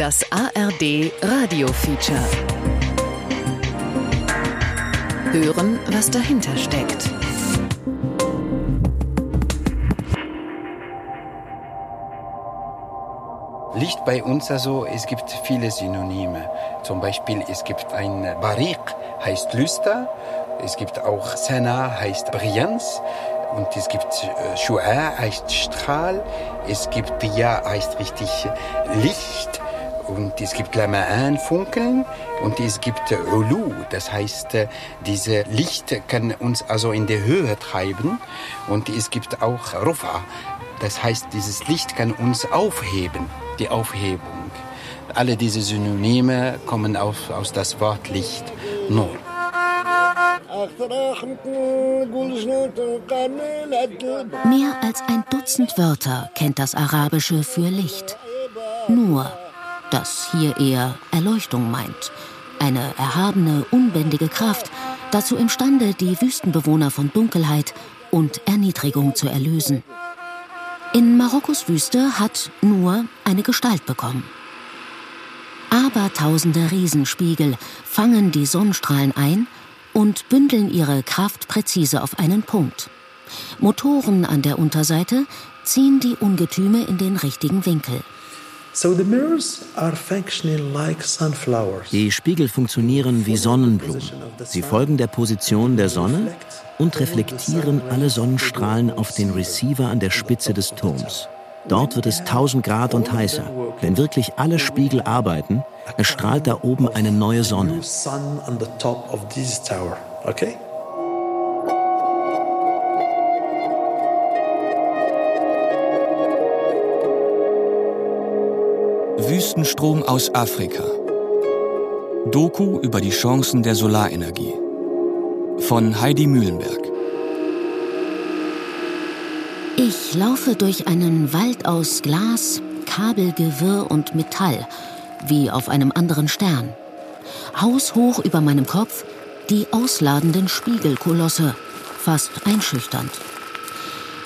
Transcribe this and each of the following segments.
Das ARD Radio Feature. Hören, was dahinter steckt. Licht bei uns also, es gibt viele Synonyme. Zum Beispiel, es gibt ein Barik, heißt Lüster. Es gibt auch Sana, heißt Brillanz. Und es gibt Shua, heißt Strahl. Es gibt Dia, heißt richtig Licht. Und es gibt Lama'an, Funkeln. Und es gibt Ulu, das heißt, diese Licht kann uns also in die Höhe treiben. Und es gibt auch Rufa, das heißt, dieses Licht kann uns aufheben, die Aufhebung. Alle diese Synonyme kommen aus das Wort Licht, Nur. Mehr als 1 Dutzend Wörter kennt das Arabische für Licht. Nur, das hier eher Erleuchtung meint. Eine erhabene, unbändige Kraft, dazu imstande, die Wüstenbewohner von Dunkelheit und Erniedrigung zu erlösen. In Marokkos Wüste hat Nur eine Gestalt bekommen. Abertausende Riesenspiegel fangen die Sonnenstrahlen ein und bündeln ihre Kraft präzise auf einen Punkt. Motoren an der Unterseite ziehen die Ungetüme in den richtigen Winkel. Die Spiegel funktionieren wie Sonnenblumen. Sie folgen der Position der Sonne und reflektieren alle Sonnenstrahlen auf den Receiver an der Spitze des Turms. Dort wird es 1000 Grad und heißer. Wenn wirklich alle Spiegel arbeiten, erstrahlt da oben eine neue Sonne. Wüstenstrom aus Afrika. Doku über die Chancen der Solarenergie. Von Heidi Mühlenberg. Ich laufe durch einen Wald aus Glas, Kabelgewirr und Metall, wie auf einem anderen Stern. Haushoch über meinem Kopf die ausladenden Spiegelkolosse, fast einschüchternd.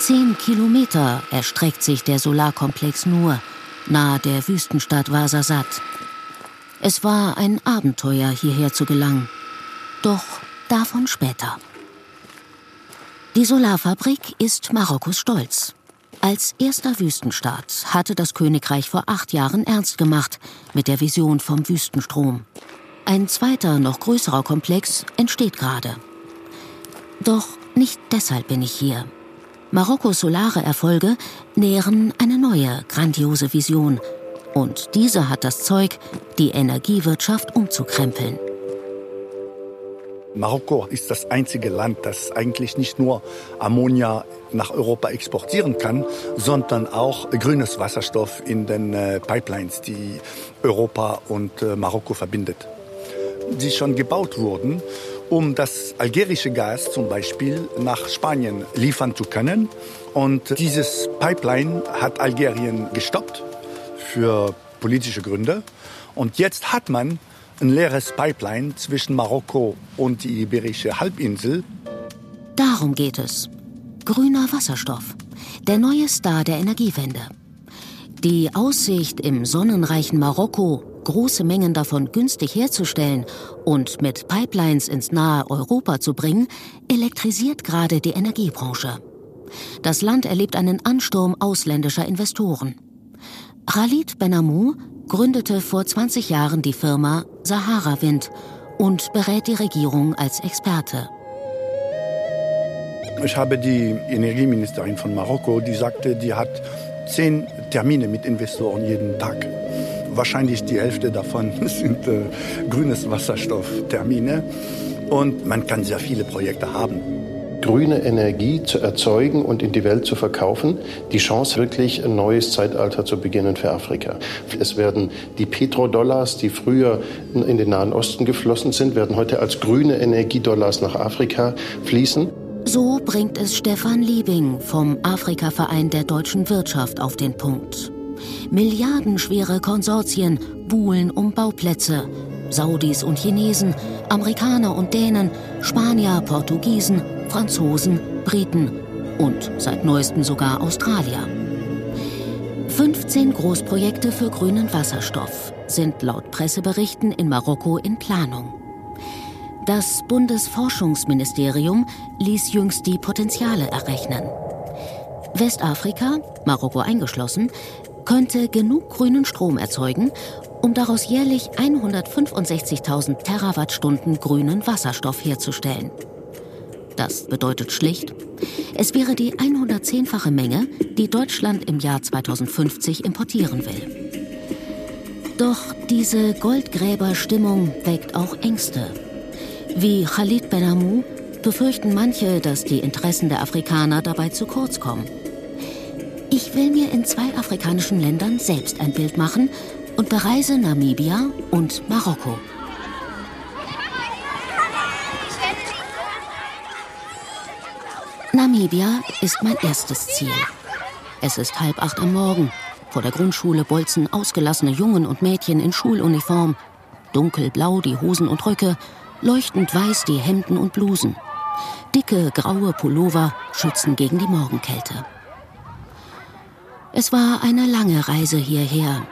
10 Kilometer erstreckt sich der Solarkomplex Nur, nahe der Wüstenstadt Ouarzazate. Es war ein Abenteuer, hierher zu gelangen. Doch davon später. Die Solarfabrik ist Marokkos Stolz. Als erster Wüstenstaat hatte das Königreich vor 8 Jahren ernst gemacht mit der Vision vom Wüstenstrom. Ein zweiter, noch größerer Komplex entsteht gerade. Doch nicht deshalb bin ich hier. Marokkos solare Erfolge nähren eine neue, grandiose Vision. Und diese hat das Zeug, die Energiewirtschaft umzukrempeln. Marokko ist das einzige Land, das eigentlich nicht nur Ammonia nach Europa exportieren kann, sondern auch grünes Wasserstoff in den Pipelines, die Europa und Marokko verbindet, die schon gebaut wurden, um das algerische Gas zum Beispiel nach Spanien liefern zu können. Und dieses Pipeline hat Algerien gestoppt für politische Gründe. Und jetzt hat man ein leeres Pipeline zwischen Marokko und die Iberische Halbinsel. Darum geht es. Grüner Wasserstoff. Der neue Star der Energiewende. Die Aussicht, im sonnenreichen Marokko große Mengen davon günstig herzustellen und mit Pipelines ins nahe Europa zu bringen, elektrisiert gerade die Energiebranche. Das Land erlebt einen Ansturm ausländischer Investoren. Khalid Benamou gründete vor 20 Jahren die Firma Sahara Wind und berät die Regierung als Experte. Ich habe die Energieministerin von Marokko, die sagte, die hat 10 Termine mit Investoren jeden Tag. Wahrscheinlich die Hälfte davon sind grünes Wasserstofftermine. Und man kann sehr viele Projekte haben. Grüne Energie zu erzeugen und in die Welt zu verkaufen, die Chance, wirklich ein neues Zeitalter zu beginnen für Afrika. Es werden die Petrodollars, die früher in den Nahen Osten geflossen sind, werden heute als grüne Energiedollars nach Afrika fließen. So bringt es Stefan Liebing vom Afrika-Verein der deutschen Wirtschaft auf den Punkt. Milliardenschwere Konsortien buhlen um Bauplätze. Saudis und Chinesen, Amerikaner und Dänen, Spanier, Portugiesen, Franzosen, Briten und seit neuestem sogar Australier. 15 Großprojekte für grünen Wasserstoff sind laut Presseberichten in Marokko in Planung. Das Bundesforschungsministerium ließ jüngst die Potenziale errechnen. Westafrika, Marokko eingeschlossen, könnte genug grünen Strom erzeugen, um daraus jährlich 165.000 Terawattstunden grünen Wasserstoff herzustellen. Das bedeutet schlicht, es wäre die 110-fache Menge, die Deutschland im Jahr 2050 importieren will. Doch diese Goldgräberstimmung weckt auch Ängste. Wie Khalid Benamou befürchten manche, dass die Interessen der Afrikaner dabei zu kurz kommen. Ich will mir in 2 afrikanischen Ländern selbst ein Bild machen und bereise Namibia und Marokko. Namibia ist mein erstes Ziel. Es ist 7:30 am Morgen. Vor der Grundschule bolzen ausgelassene Jungen und Mädchen in Schuluniform. Dunkelblau die Hosen und Röcke, leuchtend weiß die Hemden und Blusen. Dicke, graue Pullover schützen gegen die Morgenkälte. Es war eine lange Reise hierher.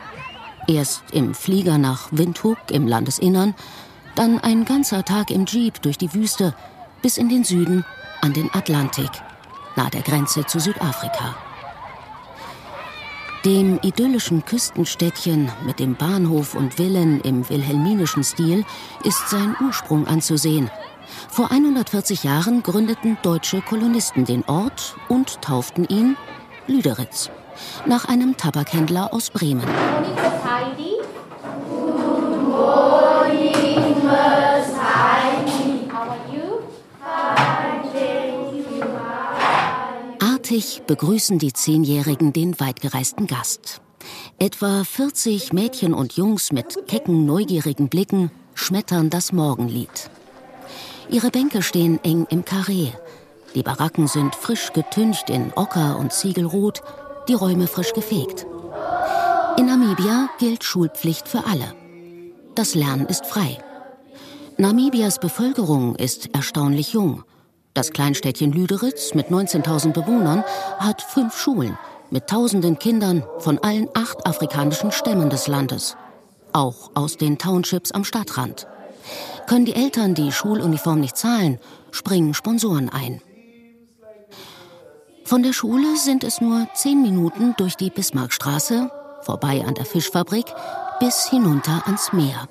Erst im Flieger nach Windhoek im Landesinnern, dann ein ganzer Tag im Jeep durch die Wüste bis in den Süden an den Atlantik, nahe der Grenze zu Südafrika. Dem idyllischen Küstenstädtchen mit dem Bahnhof und Villen im wilhelminischen Stil ist sein Ursprung anzusehen. Vor 140 Jahren gründeten deutsche Kolonisten den Ort und tauften ihn Lüderitz, nach einem Tabakhändler aus Bremen. Begrüßen die 10-Jährigen den weitgereisten Gast. Etwa 40 Mädchen und Jungs mit kecken, neugierigen Blicken schmettern das Morgenlied. Ihre Bänke stehen eng im Karree. Die Baracken sind frisch getüncht in Ocker und Ziegelrot, die Räume frisch gefegt. In Namibia gilt Schulpflicht für alle. Das Lernen ist frei. Namibias Bevölkerung ist erstaunlich jung. Das Kleinstädtchen Lüderitz mit 19.000 Bewohnern hat 5 Schulen mit tausenden Kindern von allen 8 afrikanischen Stämmen des Landes, auch aus den Townships am Stadtrand. Können die Eltern die Schuluniform nicht zahlen, springen Sponsoren ein. Von der Schule sind es nur 10 Minuten durch die Bismarckstraße, vorbei an der Fischfabrik, bis hinunter ans Meer.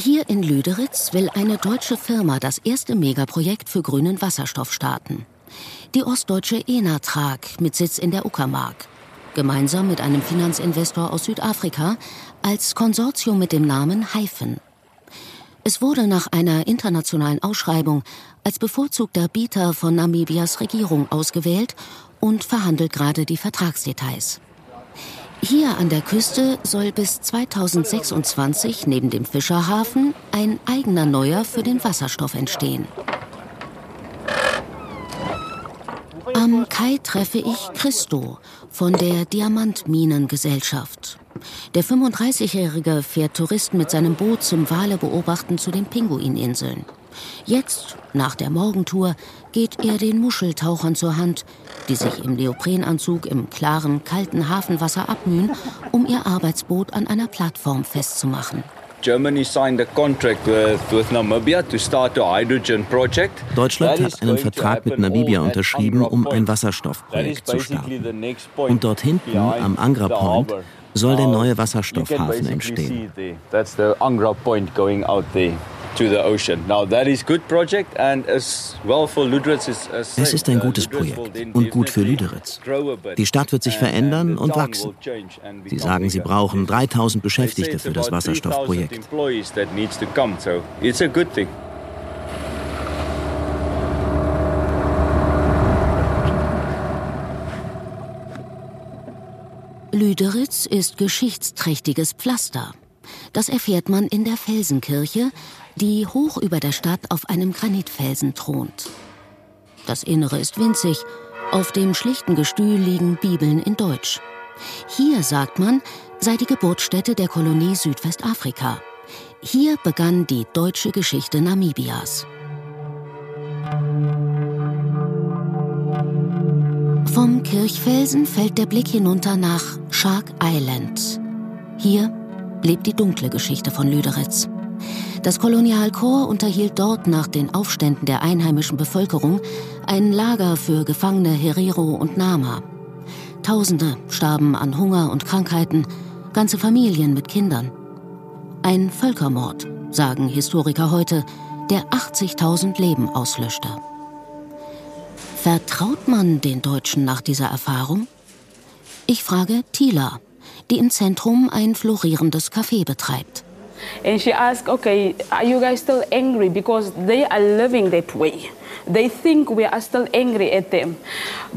Hier in Lüderitz will eine deutsche Firma das erste Megaprojekt für grünen Wasserstoff starten. Die ostdeutsche Enertrag mit Sitz in der Uckermark. Gemeinsam mit einem Finanzinvestor aus Südafrika als Konsortium mit dem Namen Hyphen. Es wurde nach einer internationalen Ausschreibung als bevorzugter Bieter von Namibias Regierung ausgewählt und verhandelt gerade die Vertragsdetails. Hier an der Küste soll bis 2026 neben dem Fischerhafen ein eigener neuer für den Wasserstoff entstehen. Am Kai treffe ich Christo von der Diamantminengesellschaft. Der 35-Jährige fährt Touristen mit seinem Boot zum Wale beobachten zu den Pinguininseln. Jetzt, nach der Morgentour, geht er den Muscheltauchern zur Hand, die sich im Neoprenanzug im klaren, kalten Hafenwasser abmühen, um ihr Arbeitsboot an einer Plattform festzumachen. Deutschland hat einen Vertrag mit Namibia unterschrieben, um ein Wasserstoffprojekt zu starten. Und dort hinten, am Angra Point, soll der neue Wasserstoffhafen entstehen. Es ist ein gutes Projekt und gut für Lüderitz. Die Stadt wird sich verändern und wachsen. Sie sagen, sie brauchen 3.000 Beschäftigte für das Wasserstoffprojekt. Lüderitz ist geschichtsträchtiges Pflaster. Das erfährt man in der Felsenkirche, die hoch über der Stadt auf einem Granitfelsen thront. Das Innere ist winzig. Auf dem schlichten Gestühl liegen Bibeln in Deutsch. Hier, sagt man, sei die Geburtsstätte der Kolonie Südwestafrika. Hier begann die deutsche Geschichte Namibias. Vom Kirchfelsen fällt der Blick hinunter nach Shark Island. Hier lebt die dunkle Geschichte von Lüderitz. Das Kolonialkorps unterhielt dort nach den Aufständen der einheimischen Bevölkerung ein Lager für Gefangene Herero und Nama. Tausende starben an Hunger und Krankheiten, ganze Familien mit Kindern. Ein Völkermord, sagen Historiker heute, der 80.000 Leben auslöschte. Vertraut man den Deutschen nach dieser Erfahrung? Ich frage Tila, die im Zentrum ein florierendes Café betreibt. And she asked, okay, are you guys still angry because they are living that way? They think we are still angry at them,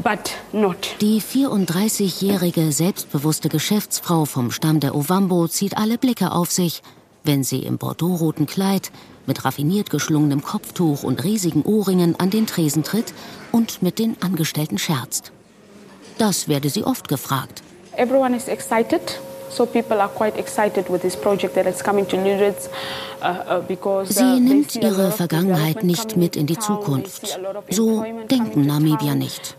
but not. Die 34-jährige selbstbewusste Geschäftsfrau vom Stamm der Ovambo zieht alle Blicke auf sich, wenn sie im bordeauxroten Kleid mit raffiniert geschlungenem Kopftuch und riesigen Ohrringen an den Tresen tritt und mit den Angestellten scherzt. Das werde sie oft gefragt. Everyone is excited. Sie nimmt ihre Vergangenheit nicht mit in die Zukunft. So denken Namibier nicht.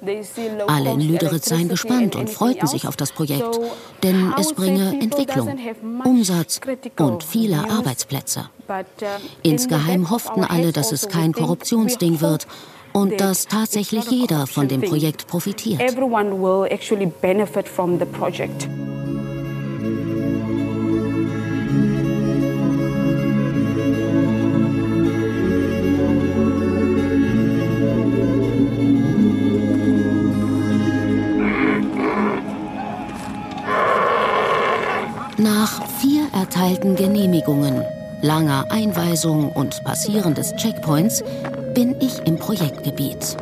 Alle in Lüderitz seien gespannt und freuten sich auf das Projekt, denn es bringe Entwicklung, Umsatz und viele Arbeitsplätze. Insgeheim hofften alle, dass es kein Korruptionsding wird und dass tatsächlich jeder von dem Projekt profitiert. Nach 4 erteilten Genehmigungen, langer Einweisung und Passieren des Checkpoints bin ich im Projektgebiet.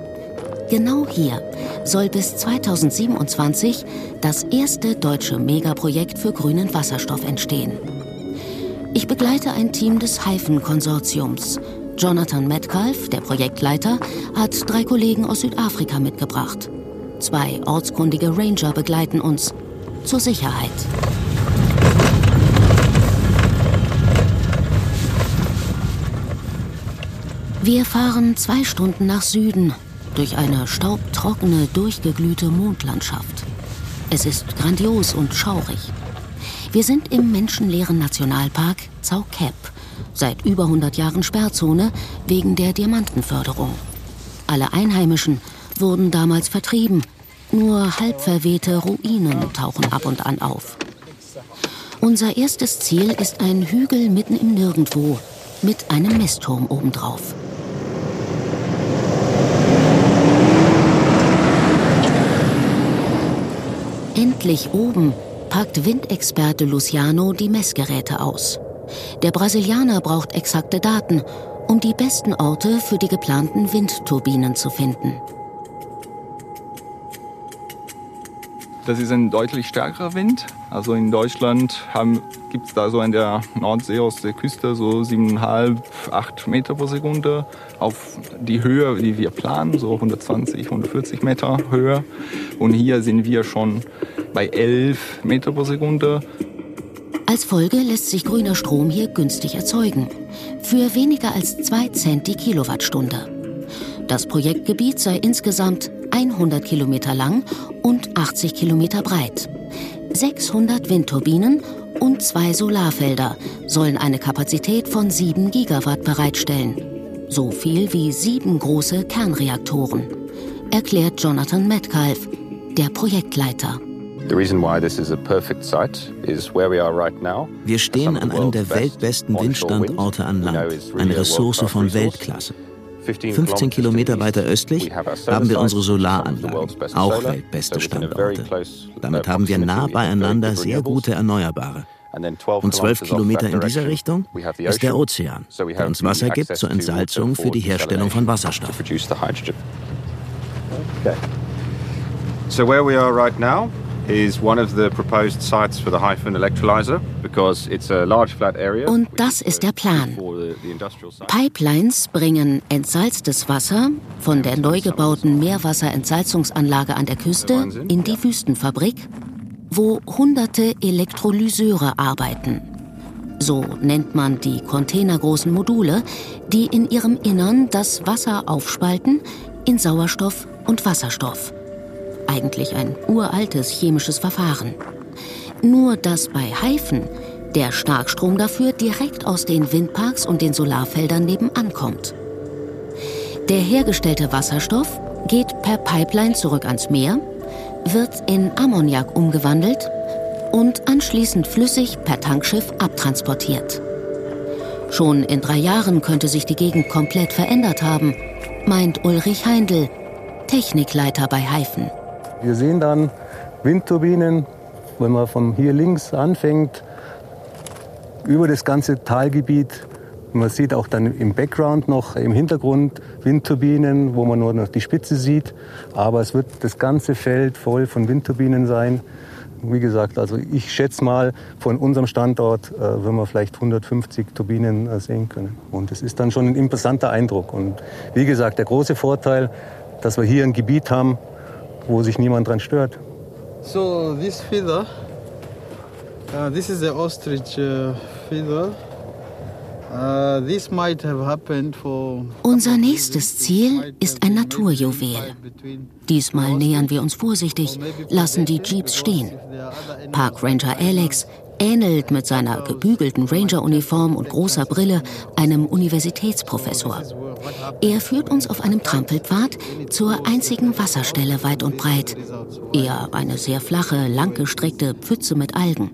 Genau hier soll bis 2027 das erste deutsche Megaprojekt für grünen Wasserstoff entstehen. Ich begleite ein Team des Hyphen-Konsortiums. Jonathan Metcalf, der Projektleiter, hat 3 Kollegen aus Südafrika mitgebracht. 2 ortskundige Ranger begleiten uns. Zur Sicherheit. Wir fahren 2 Stunden nach Süden, durch eine staubtrockene, durchgeglühte Mondlandschaft. Es ist grandios und schaurig. Wir sind im menschenleeren Nationalpark Zaukep, seit über 100 Jahren Sperrzone wegen der Diamantenförderung. Alle Einheimischen wurden damals vertrieben, nur halbverwehte Ruinen tauchen ab und an auf. Unser erstes Ziel ist ein Hügel mitten im Nirgendwo, mit einem Messturm obendrauf. Endlich oben packt Windexperte Luciano die Messgeräte aus. Der Brasilianer braucht exakte Daten, um die besten Orte für die geplanten Windturbinen zu finden. Das ist ein deutlich stärkerer Wind. Also in Deutschland gibt es da so an der Nordsee aus der Küste so 7,5-8 Meter pro Sekunde. Auf die Höhe, die wir planen, so 120, 140 Meter Höhe. Und hier sind wir schon bei 11 Meter pro Sekunde. Als Folge lässt sich grüner Strom hier günstig erzeugen. Für weniger als 2 Cent die Kilowattstunde. Das Projektgebiet sei insgesamt 100 Kilometer lang und 80 Kilometer breit. 600 Windturbinen und 2 Solarfelder sollen eine Kapazität von 7 Gigawatt bereitstellen. So viel wie 7 große Kernreaktoren, erklärt Jonathan Metcalf, der Projektleiter. Wir stehen an einem der weltbesten Windstandorte an Land, eine Ressource von Weltklasse. 15 Kilometer weiter östlich haben wir unsere Solaranlagen, auch weltbeste Standorte. Damit haben wir nah beieinander sehr gute Erneuerbare. Und 12 Kilometer in dieser Richtung ist der Ozean, der uns Wasser gibt zur Entsalzung für die Herstellung von Wasserstoff. So where we are right now is one of the proposed sites for the Hyphen electrolyzer because it's a large flat area. Und das ist der Plan. Pipelines bringen entsalztes Wasser von der neu gebauten Meerwasserentsalzungsanlage an der Küste in die Wüstenfabrik, wo hunderte Elektrolyseure arbeiten. so nennt man die containergroßen Module, die in ihrem Innern das Wasser aufspalten in Sauerstoff und Wasserstoff. Eigentlich ein uraltes chemisches Verfahren. Nur dass bei Hyphen der Starkstrom dafür direkt aus den Windparks und den Solarfeldern nebenan kommt. Der hergestellte Wasserstoff geht per Pipeline zurück ans Meer, wird in Ammoniak umgewandelt und anschließend flüssig per Tankschiff abtransportiert. Schon in 3 Jahren könnte sich die Gegend komplett verändert haben, meint Ulrich Heindel, Technikleiter bei Hyphen. Wir sehen dann Windturbinen, wenn man von hier links anfängt, über das ganze Talgebiet. Man sieht auch dann im Background noch, im Hintergrund Windturbinen, wo man nur noch die Spitze sieht. Aber es wird das ganze Feld voll von Windturbinen sein. Wie gesagt, also ich schätze mal, von unserem Standort würden wir vielleicht 150 Turbinen sehen können. Und es ist dann schon ein imposanter Eindruck. Und wie gesagt, der große Vorteil, dass wir hier ein Gebiet haben, wo sich niemand dran stört. So, this feeder, this is the ostrich feeder. This might have happened for... Unser nächstes Ziel ist ein Naturjuwel. Diesmal nähern wir uns vorsichtig, lassen die Jeeps stehen. Park Ranger Alex ähnelt mit seiner gebügelten Ranger-Uniform und großer Brille einem Universitätsprofessor. Er führt uns auf einem Trampelpfad zur einzigen Wasserstelle weit und breit. Eher eine sehr flache, langgestreckte Pfütze mit Algen.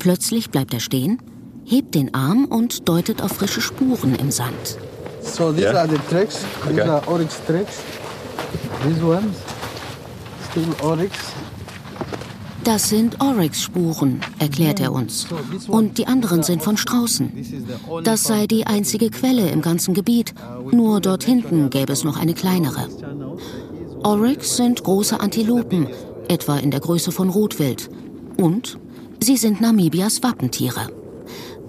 Plötzlich bleibt er stehen, hebt den Arm und deutet auf frische Spuren im Sand. So, these are the tracks. These are oryx tracks. These ones, still oryx. Das sind Oryx-Spuren, erklärt er uns. Und die anderen sind von Straußen. Das sei die einzige Quelle im ganzen Gebiet. Nur dort hinten gäbe es noch eine kleinere. Oryx sind große Antilopen, etwa in der Größe von Rotwild. Und sie sind Namibias Wappentiere.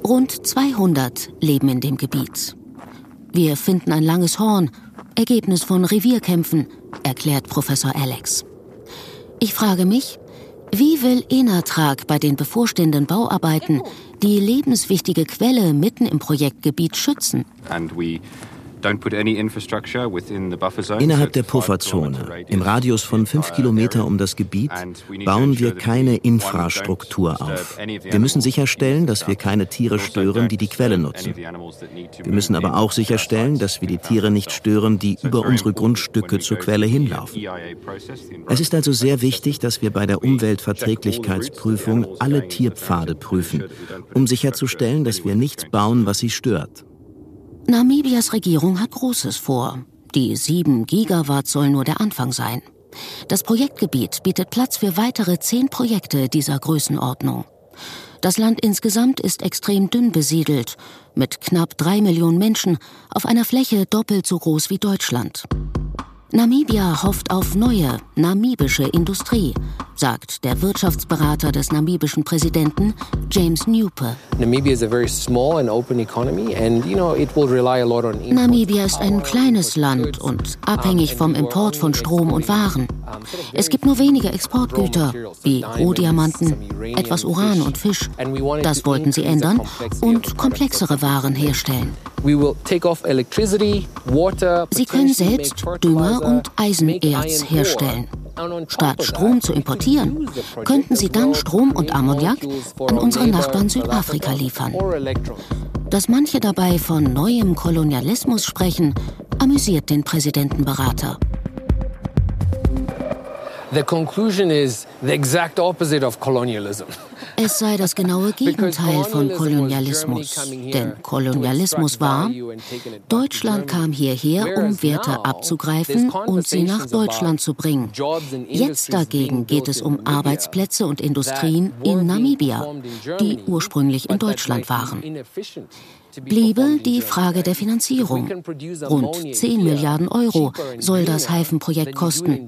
Rund 200 leben in dem Gebiet. Wir finden ein langes Horn, Ergebnis von Revierkämpfen, erklärt Professor Alex. Ich frage mich, wie will Enertrag bei den bevorstehenden Bauarbeiten die lebenswichtige Quelle mitten im Projektgebiet schützen? Innerhalb der Pufferzone, im Radius von 5 Kilometern um das Gebiet, bauen wir keine Infrastruktur auf. Wir müssen sicherstellen, dass wir keine Tiere stören, die die Quelle nutzen. Wir müssen aber auch sicherstellen, dass wir die Tiere nicht stören, die über unsere Grundstücke zur Quelle hinlaufen. Es ist also sehr wichtig, dass wir bei der Umweltverträglichkeitsprüfung alle Tierpfade prüfen, um sicherzustellen, dass wir nichts bauen, was sie stört. Namibias Regierung hat Großes vor. Die 7 Gigawatt soll nur der Anfang sein. Das Projektgebiet bietet Platz für weitere 10 Projekte dieser Größenordnung. Das Land insgesamt ist extrem dünn besiedelt, mit knapp 3 Millionen Menschen auf einer Fläche doppelt so groß wie Deutschland. Namibia hofft auf neue, namibische Industrie, sagt der Wirtschaftsberater des namibischen Präsidenten James Newpe. Namibia ist ein kleines Land und abhängig vom Import von Strom und Waren. Es gibt nur wenige Exportgüter, wie Rohdiamanten, etwas Uran und Fisch. Das wollten sie ändern und komplexere Waren herstellen. Sie können selbst Dünger und Eisenerz herstellen. Statt Strom zu importieren, könnten sie dann Strom und Ammoniak an unsere Nachbarn Südafrika liefern. Dass manche dabei von neuem Kolonialismus sprechen, amüsiert den Präsidentenberater. The conclusion is the exact opposite of colonialism. Es sei das genaue Gegenteil von Kolonialismus. Denn Kolonialismus war, Deutschland kam hierher, um Werte abzugreifen und sie nach Deutschland zu bringen. Jetzt dagegen geht es um Arbeitsplätze und Industrien in Namibia, die ursprünglich in Deutschland waren. Bliebe die Frage der Finanzierung. Rund 10 Milliarden Euro soll das Hyphen-Projekt kosten.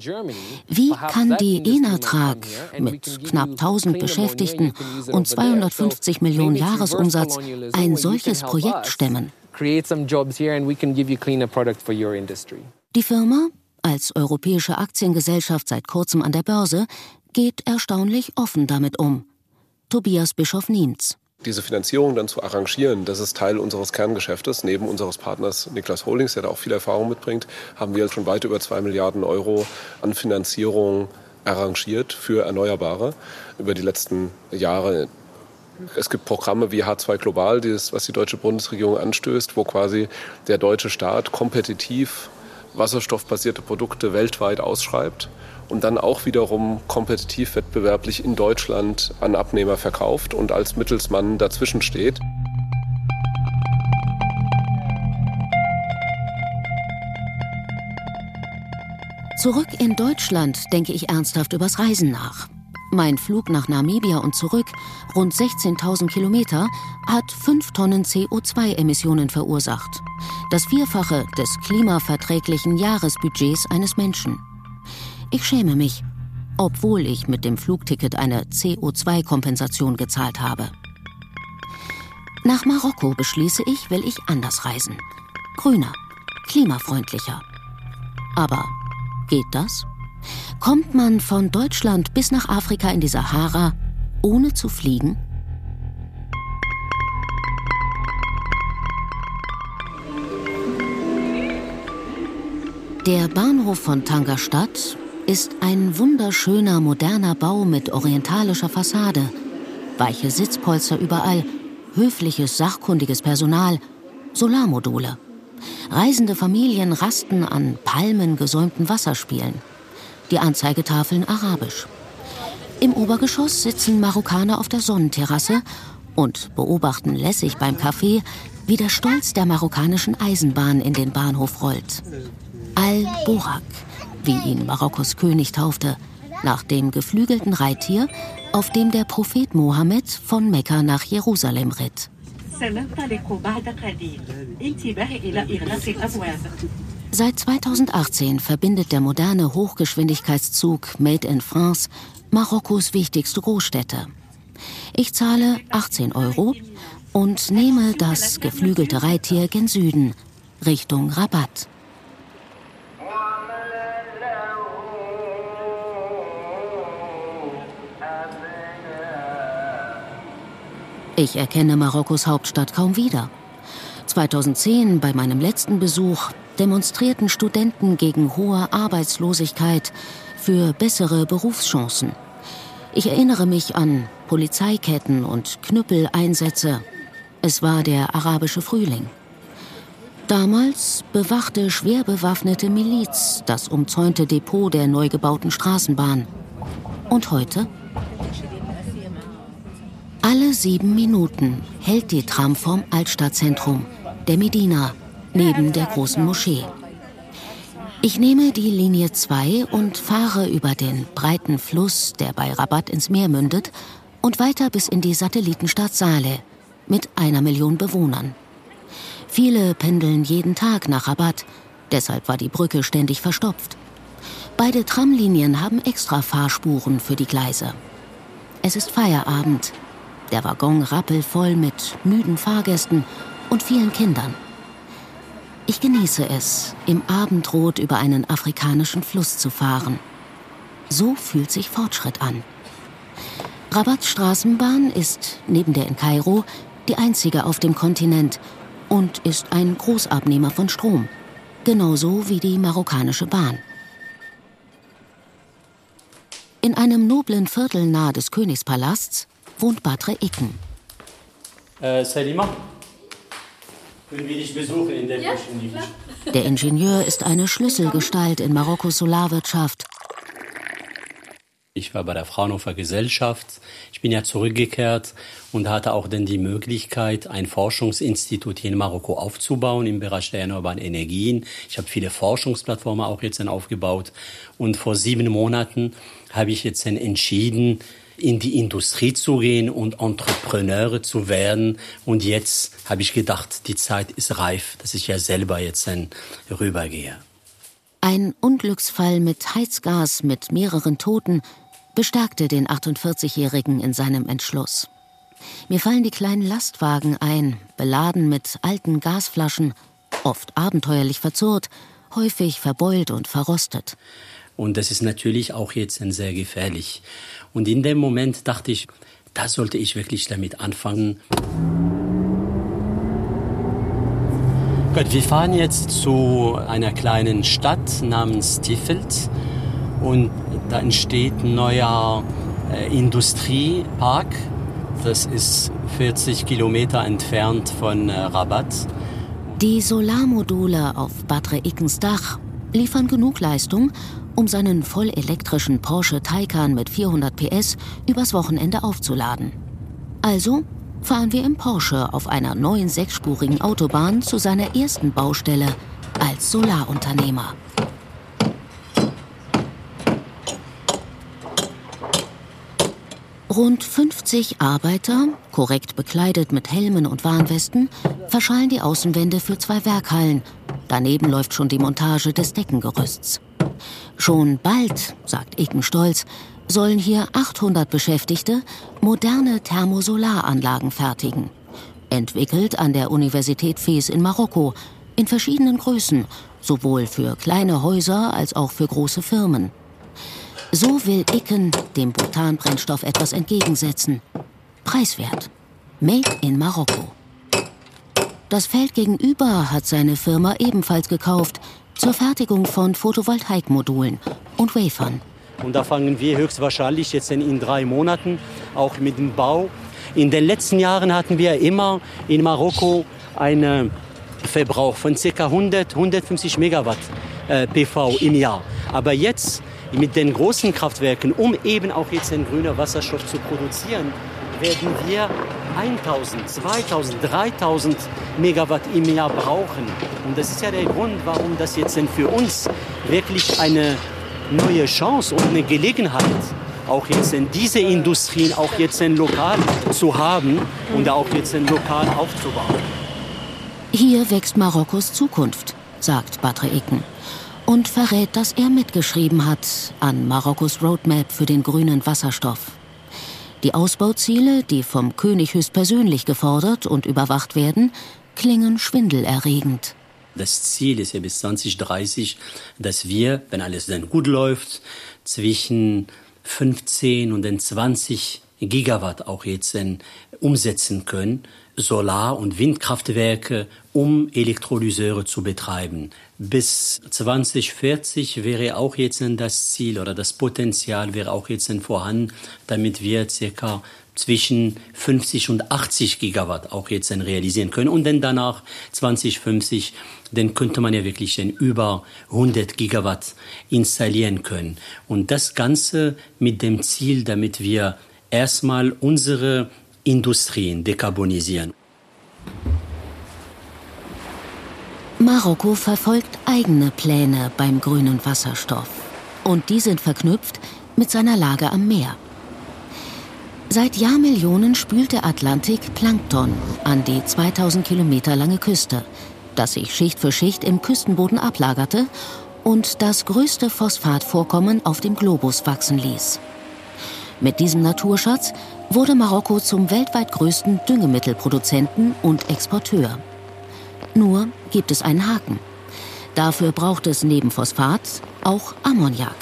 Wie kann die Enertrag mit knapp 1000 Beschäftigten und 250 Millionen Jahresumsatz ein solches Projekt stemmen? Die Firma, als europäische Aktiengesellschaft seit kurzem an der Börse, geht erstaunlich offen damit um. Tobias Bischof-Niemtz. Diese Finanzierung dann zu arrangieren, das ist Teil unseres Kerngeschäftes. Neben unseres Partners Niklas Holdings, der da auch viel Erfahrung mitbringt, haben wir schon weit über 2 Milliarden Euro an Finanzierung arrangiert für Erneuerbare über die letzten Jahre. Es gibt Programme wie H2 Global, was die deutsche Bundesregierung anstößt, wo quasi der deutsche Staat kompetitiv wasserstoffbasierte Produkte weltweit ausschreibt und dann auch wiederum kompetitiv wettbewerblich in Deutschland an Abnehmer verkauft und als Mittelsmann dazwischen steht. Zurück in Deutschland denke ich ernsthaft übers Reisen nach. Mein Flug nach Namibia und zurück, rund 16.000 Kilometer, hat 5 Tonnen CO2-Emissionen verursacht. Das 4-fache des klimaverträglichen Jahresbudgets eines Menschen. Ich schäme mich, obwohl ich mit dem Flugticket eine CO2-Kompensation gezahlt habe. Nach Marokko beschließe ich, will ich anders reisen. Grüner, klimafreundlicher. Aber geht das? Kommt man von Deutschland bis nach Afrika in die Sahara, ohne zu fliegen? Der Bahnhof von Tanga Stadt ist ein wunderschöner, moderner Bau mit orientalischer Fassade. Weiche Sitzpolster überall, höfliches, sachkundiges Personal, Solarmodule. Reisende Familien rasten an palmengesäumten Wasserspielen. Die Anzeigetafeln arabisch. Im Obergeschoss sitzen Marokkaner auf der Sonnenterrasse und beobachten lässig beim Kaffee, wie der Stolz der marokkanischen Eisenbahn in den Bahnhof rollt. Al-Borak, wie ihn Marokkos König taufte, nach dem geflügelten Reittier, auf dem der Prophet Mohammed von Mekka nach Jerusalem ritt. Seit 2018 verbindet der moderne Hochgeschwindigkeitszug Made in France Marokkos wichtigste Großstädte. Ich zahle 18 Euro und nehme das geflügelte Reittier gen Süden, Richtung Rabat. Ich erkenne Marokkos Hauptstadt kaum wieder. 2010, bei meinem letzten Besuch, demonstrierten Studenten gegen hohe Arbeitslosigkeit für bessere Berufschancen. Ich erinnere mich an Polizeiketten und Knüppeleinsätze. Es war der arabische Frühling. Damals bewachte schwer bewaffnete Miliz das umzäunte Depot der neu gebauten Straßenbahn. Und heute? Alle 7 Minuten hält die Tram vom Altstadtzentrum, der Medina, neben der großen Moschee. Ich nehme die Linie 2 und fahre über den breiten Fluss, der bei Rabat ins Meer mündet, und weiter bis in die Satellitenstadt Saleh mit 1 Million Bewohnern. Viele pendeln jeden Tag nach Rabat, deshalb war die Brücke ständig verstopft. Beide Tramlinien haben extra Fahrspuren für die Gleise. Es ist Feierabend. Der Waggon rappelvoll mit müden Fahrgästen und vielen Kindern. Ich genieße es, im Abendrot über einen afrikanischen Fluss zu fahren. So fühlt sich Fortschritt an. Rabats Straßenbahn ist, neben der in Kairo, die einzige auf dem Kontinent und ist ein Großabnehmer von Strom. Genauso wie die marokkanische Bahn. In einem noblen Viertel nahe des Königspalasts wohnt Badr Ikken. Salima, können wir dich besuchen in der Küche? Der Ingenieur ist eine Schlüsselgestalt in Marokkos Solarwirtschaft. Ich war bei der Fraunhofer Gesellschaft. Ich bin ja zurückgekehrt und hatte auch dann die Möglichkeit, ein Forschungsinstitut hier in Marokko aufzubauen im Bereich der erneuerbaren Energien. Ich habe viele Forschungsplattformen auch jetzt dann aufgebaut. Und vor 7 Monaten habe ich jetzt dann entschieden, in die Industrie zu gehen und Entrepreneure zu werden. Und jetzt habe ich gedacht, die Zeit ist reif, dass ich ja selber jetzt dann rübergehe. Ein Unglücksfall mit Heizgas mit mehreren Toten bestärkte den 48-Jährigen in seinem Entschluss. Mir fallen die kleinen Lastwagen ein, beladen mit alten Gasflaschen, oft abenteuerlich verzurrt, häufig verbeult und verrostet. Und das ist natürlich auch jetzt sehr gefährlich. Und in dem Moment dachte ich, Da sollte ich wirklich damit anfangen. Gut, wir fahren jetzt zu einer kleinen Stadt namens Tiefeld und da entsteht ein neuer Industriepark. Das ist 40 Kilometer entfernt von Rabat. Die Solarmodule auf Badr Ikkens Dach liefern genug Leistung, um seinen vollelektrischen Porsche Taycan mit 400 PS übers Wochenende aufzuladen. Also fahren wir im Porsche auf einer neuen sechsspurigen Autobahn zu seiner ersten Baustelle als Solarunternehmer. Rund 50 Arbeiter, korrekt bekleidet mit Helmen und Warnwesten, verschalen die Außenwände für 2 Werkhallen. Daneben läuft schon die Montage des Deckengerüsts. Schon bald, sagt Icken stolz, sollen hier 800 Beschäftigte moderne Thermosolaranlagen fertigen. Entwickelt an der Universität Fez in Marokko, in verschiedenen Größen, sowohl für kleine Häuser als auch für große Firmen. So will Icken dem Butanbrennstoff etwas entgegensetzen. Preiswert. Made in Marokko. Das Feld gegenüber hat seine Firma ebenfalls gekauft zur Fertigung von Photovoltaikmodulen und Wafern. Und da fangen wir höchstwahrscheinlich jetzt in 3 Monaten auch mit dem Bau. In den letzten Jahren hatten wir immer in Marokko einen Verbrauch von ca. 100, 150 Megawatt PV im Jahr. Aber jetzt mit den großen Kraftwerken, um eben auch jetzt den grünen Wasserstoff zu produzieren, werden wir 1000, 2000, 3000 Megawatt im Jahr brauchen. Und das ist ja der Grund, warum das jetzt denn für uns wirklich eine neue Chance und eine Gelegenheit, auch jetzt in diese Industrien auch jetzt in lokal zu haben und auch jetzt in lokal aufzubauen. Hier wächst Marokkos Zukunft, sagt Badr Ikken und verrät, dass er mitgeschrieben hat an Marokkos Roadmap für den grünen Wasserstoff. Die Ausbauziele, die vom König höchstpersönlich gefordert und überwacht werden, klingen schwindelerregend. Das Ziel ist ja bis 2030, dass wir, wenn alles dann gut läuft, zwischen 15 und 20 Gigawatt auch jetzt umsetzen können, Solar- und Windkraftwerke, um Elektrolyseure zu betreiben. Bis 2040 wäre auch jetzt das Ziel oder das Potenzial wäre auch jetzt vorhanden, damit wir ca. zwischen 50 und 80 Gigawatt auch jetzt realisieren können. Und dann danach 2050, dann könnte man ja wirklich über 100 Gigawatt installieren können. Und das Ganze mit dem Ziel, damit wir erstmal unsere Industrien dekarbonisieren. Marokko verfolgt eigene Pläne beim grünen Wasserstoff. Und die sind verknüpft mit seiner Lage am Meer. Seit Jahrmillionen spült der Atlantik Plankton an die 2000 Kilometer lange Küste, das sich Schicht für Schicht im Küstenboden ablagerte und das größte Phosphatvorkommen auf dem Globus wachsen ließ. Mit diesem Naturschatz wurde Marokko zum weltweit größten Düngemittelproduzenten und Exporteur. Nur gibt es einen Haken. Dafür braucht es neben Phosphat auch Ammoniak.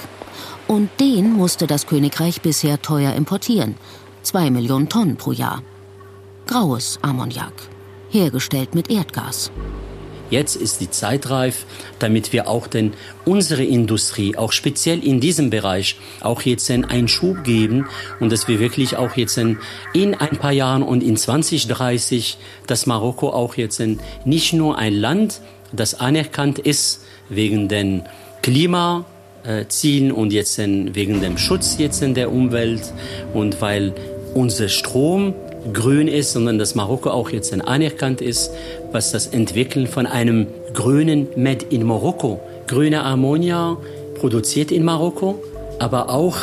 Und den musste das Königreich bisher teuer importieren. 2 Millionen Tonnen pro Jahr. Graues Ammoniak, hergestellt mit Erdgas. Jetzt ist die Zeit reif, damit wir auch unsere Industrie, auch speziell in diesem Bereich, auch jetzt einen Schub geben und dass wir wirklich auch jetzt in ein paar Jahren und in 2030, dass Marokko auch jetzt nicht nur ein Land, das anerkannt ist wegen den Klimazielen und jetzt wegen dem Schutz jetzt in der Umwelt und weil unser Strom grün ist, sondern dass Marokko auch jetzt anerkannt ist, was das Entwickeln von einem grünen Made in Marokko, grüne Ammonia produziert in Marokko, aber auch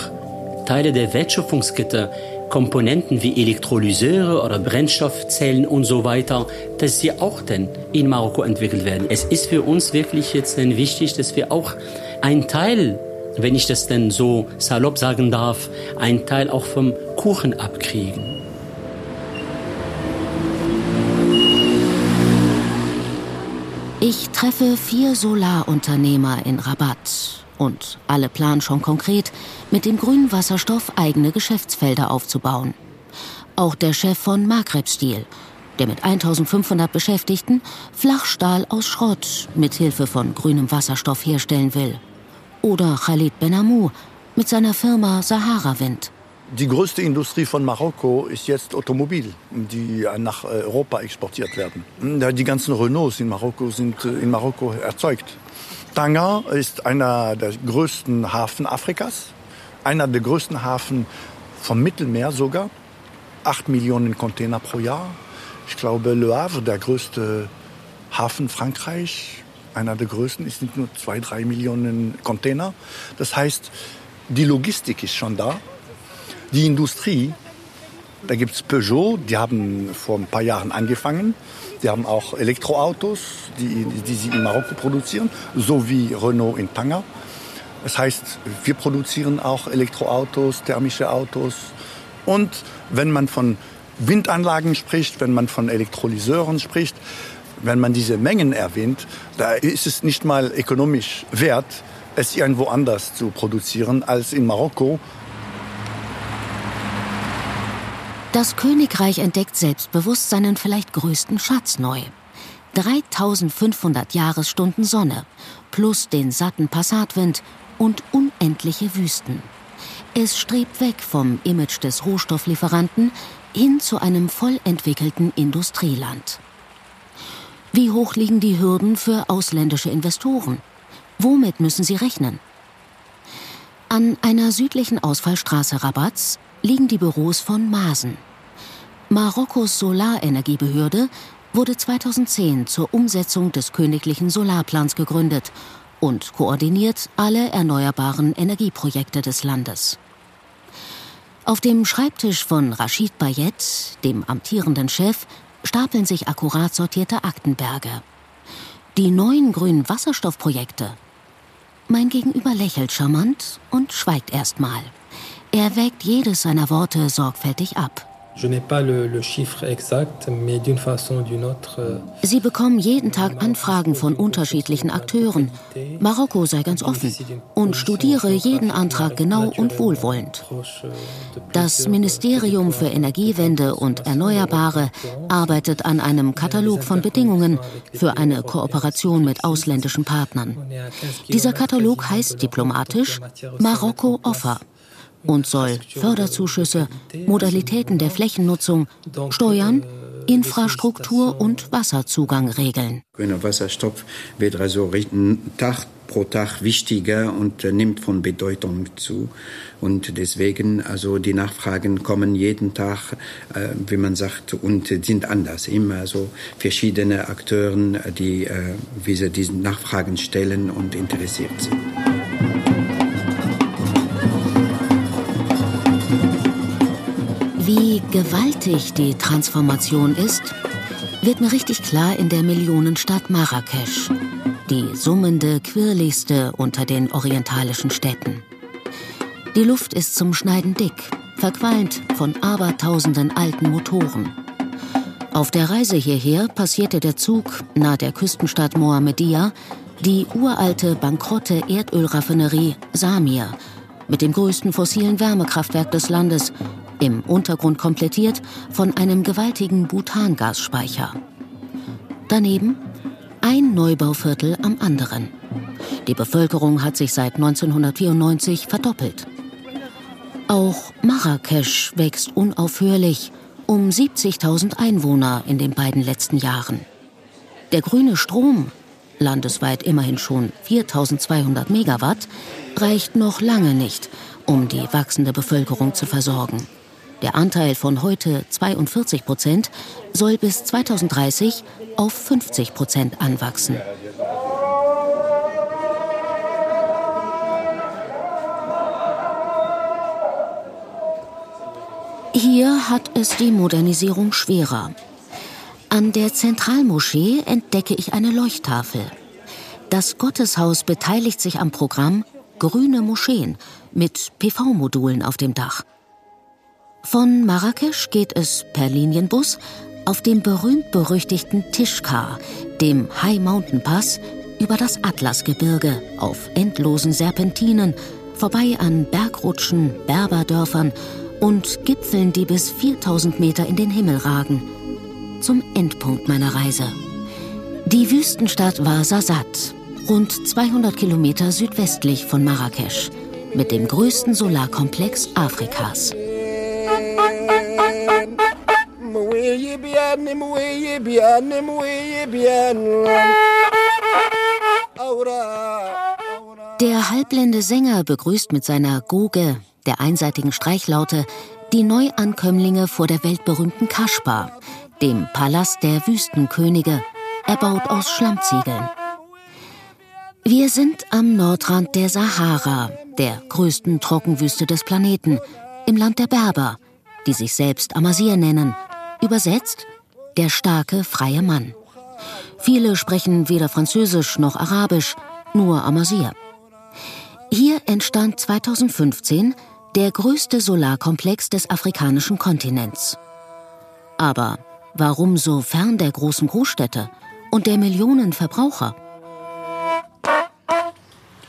Teile der Wertschöpfungskette, Komponenten wie Elektrolyseure oder Brennstoffzellen und so weiter, dass sie auch dann in Marokko entwickelt werden. Es ist für uns wirklich jetzt wichtig, dass wir auch einen Teil, wenn ich das denn so salopp sagen darf, einen Teil auch vom Kuchen abkriegen. Ich treffe 4 Solarunternehmer in Rabat und alle planen schon konkret, mit dem grünen Wasserstoff eigene Geschäftsfelder aufzubauen. Auch der Chef von Magreb Steel, der mit 1500 Beschäftigten Flachstahl aus Schrott mit Hilfe von grünem Wasserstoff herstellen will. Oder Khalid Benamou mit seiner Firma Sahara Wind. Die größte Industrie von Marokko ist jetzt Automobil, die nach Europa exportiert werden. Die ganzen Renaults in Marokko sind in Marokko erzeugt. Tanger ist einer der größten Hafen Afrikas, einer der größten Hafen vom Mittelmeer sogar. 8 Millionen Container pro Jahr. Ich glaube, Le Havre, der größte Hafen Frankreich, einer der größten, ist nicht nur 2-3 Millionen Container. Das heißt, die Logistik ist schon da. Die Industrie, da gibt es Peugeot, die haben vor ein paar Jahren angefangen. Die haben auch Elektroautos, die sie in Marokko produzieren, so wie Renault in Tanger. Das heißt, wir produzieren auch Elektroautos, thermische Autos. Und wenn man von Windanlagen spricht, wenn man von Elektrolyseuren spricht, wenn man diese Mengen erwähnt, da ist es nicht mal ökonomisch wert, es irgendwo anders zu produzieren als in Marokko. Das Königreich entdeckt selbstbewusst seinen vielleicht größten Schatz neu. 3500 Jahresstunden Sonne, plus den satten Passatwind und unendliche Wüsten. Es strebt weg vom Image des Rohstofflieferanten hin zu einem voll entwickelten Industrieland. Wie hoch liegen die Hürden für ausländische Investoren? Womit müssen sie rechnen? An einer südlichen Ausfallstraße Rabats liegen die Büros von Masen. Marokkos Solarenergiebehörde wurde 2010 zur Umsetzung des königlichen Solarplans gegründet und koordiniert alle erneuerbaren Energieprojekte des Landes. Auf dem Schreibtisch von Rashid Bayet, dem amtierenden Chef, stapeln sich akkurat sortierte Aktenberge. Die neuen grünen Wasserstoffprojekte. Mein Gegenüber lächelt charmant und schweigt erstmal. Er wägt jedes seiner Worte sorgfältig ab. Sie bekommen jeden Tag Anfragen von unterschiedlichen Akteuren. Marokko sei ganz offen und studiere jeden Antrag genau und wohlwollend. Das Ministerium für Energiewende und Erneuerbare arbeitet an einem Katalog von Bedingungen für eine Kooperation mit ausländischen Partnern. Dieser Katalog heißt diplomatisch Marokko Offer und soll Förderzuschüsse, Modalitäten der Flächennutzung, Steuern, Infrastruktur und Wasserzugang regeln. Wasserstoff wird also Tag pro Tag wichtiger und nimmt von Bedeutung zu. Und deswegen, also die Nachfragen kommen jeden Tag, wie man sagt, und sind anders. Immer so verschiedene Akteure, die diese Nachfragen stellen und interessiert sind. Wie gewaltig die Transformation ist, wird mir richtig klar in der Millionenstadt Marrakesch, die summende, quirligste unter den orientalischen Städten. Die Luft ist zum Schneiden dick, verqualmt von abertausenden alten Motoren. Auf der Reise hierher passierte der Zug nahe der Küstenstadt Mohammedia die uralte, bankrotte Erdölraffinerie Samir mit dem größten fossilen Wärmekraftwerk des Landes, im Untergrund komplettiert von einem gewaltigen Butangasspeicher. Daneben ein Neubauviertel am anderen. Die Bevölkerung hat sich seit 1994 verdoppelt. Auch Marrakesch wächst unaufhörlich, um 70.000 Einwohner in den beiden letzten Jahren. Der grüne Strom, landesweit immerhin schon 4.200 Megawatt, reicht noch lange nicht, um die wachsende Bevölkerung zu versorgen. Der Anteil von heute 42% soll bis 2030 auf 50% anwachsen. Hier hat es die Modernisierung schwerer. An der Zentralmoschee entdecke ich eine Leuchttafel. Das Gotteshaus beteiligt sich am Programm Grüne Moscheen mit PV-Modulen auf dem Dach. Von Marrakesch geht es per Linienbus auf dem berühmt-berüchtigten Tishkar, dem High Mountain Pass, über das Atlasgebirge auf endlosen Serpentinen, vorbei an Bergrutschen, Berberdörfern und Gipfeln, die bis 4000 Meter in den Himmel ragen. Zum Endpunkt meiner Reise. Die Wüstenstadt Ouarzazate, rund 200 Kilometer südwestlich von Marrakesch, mit dem größten Solarkomplex Afrikas. Der halbblinde Sänger begrüßt mit seiner Goge, der einseitigen Streichlaute, die Neuankömmlinge vor der weltberühmten Kaschba, dem Palast der Wüstenkönige, erbaut aus Schlammziegeln. Wir sind am Nordrand der Sahara, der größten Trockenwüste des Planeten, im Land der Berber, die sich selbst Amazir nennen, übersetzt der starke, freie Mann. Viele sprechen weder Französisch noch Arabisch, nur Amazir. Hier entstand 2015 der größte Solarkomplex des afrikanischen Kontinents. Aber warum so fern der großen Großstädte und der Millionen Verbraucher?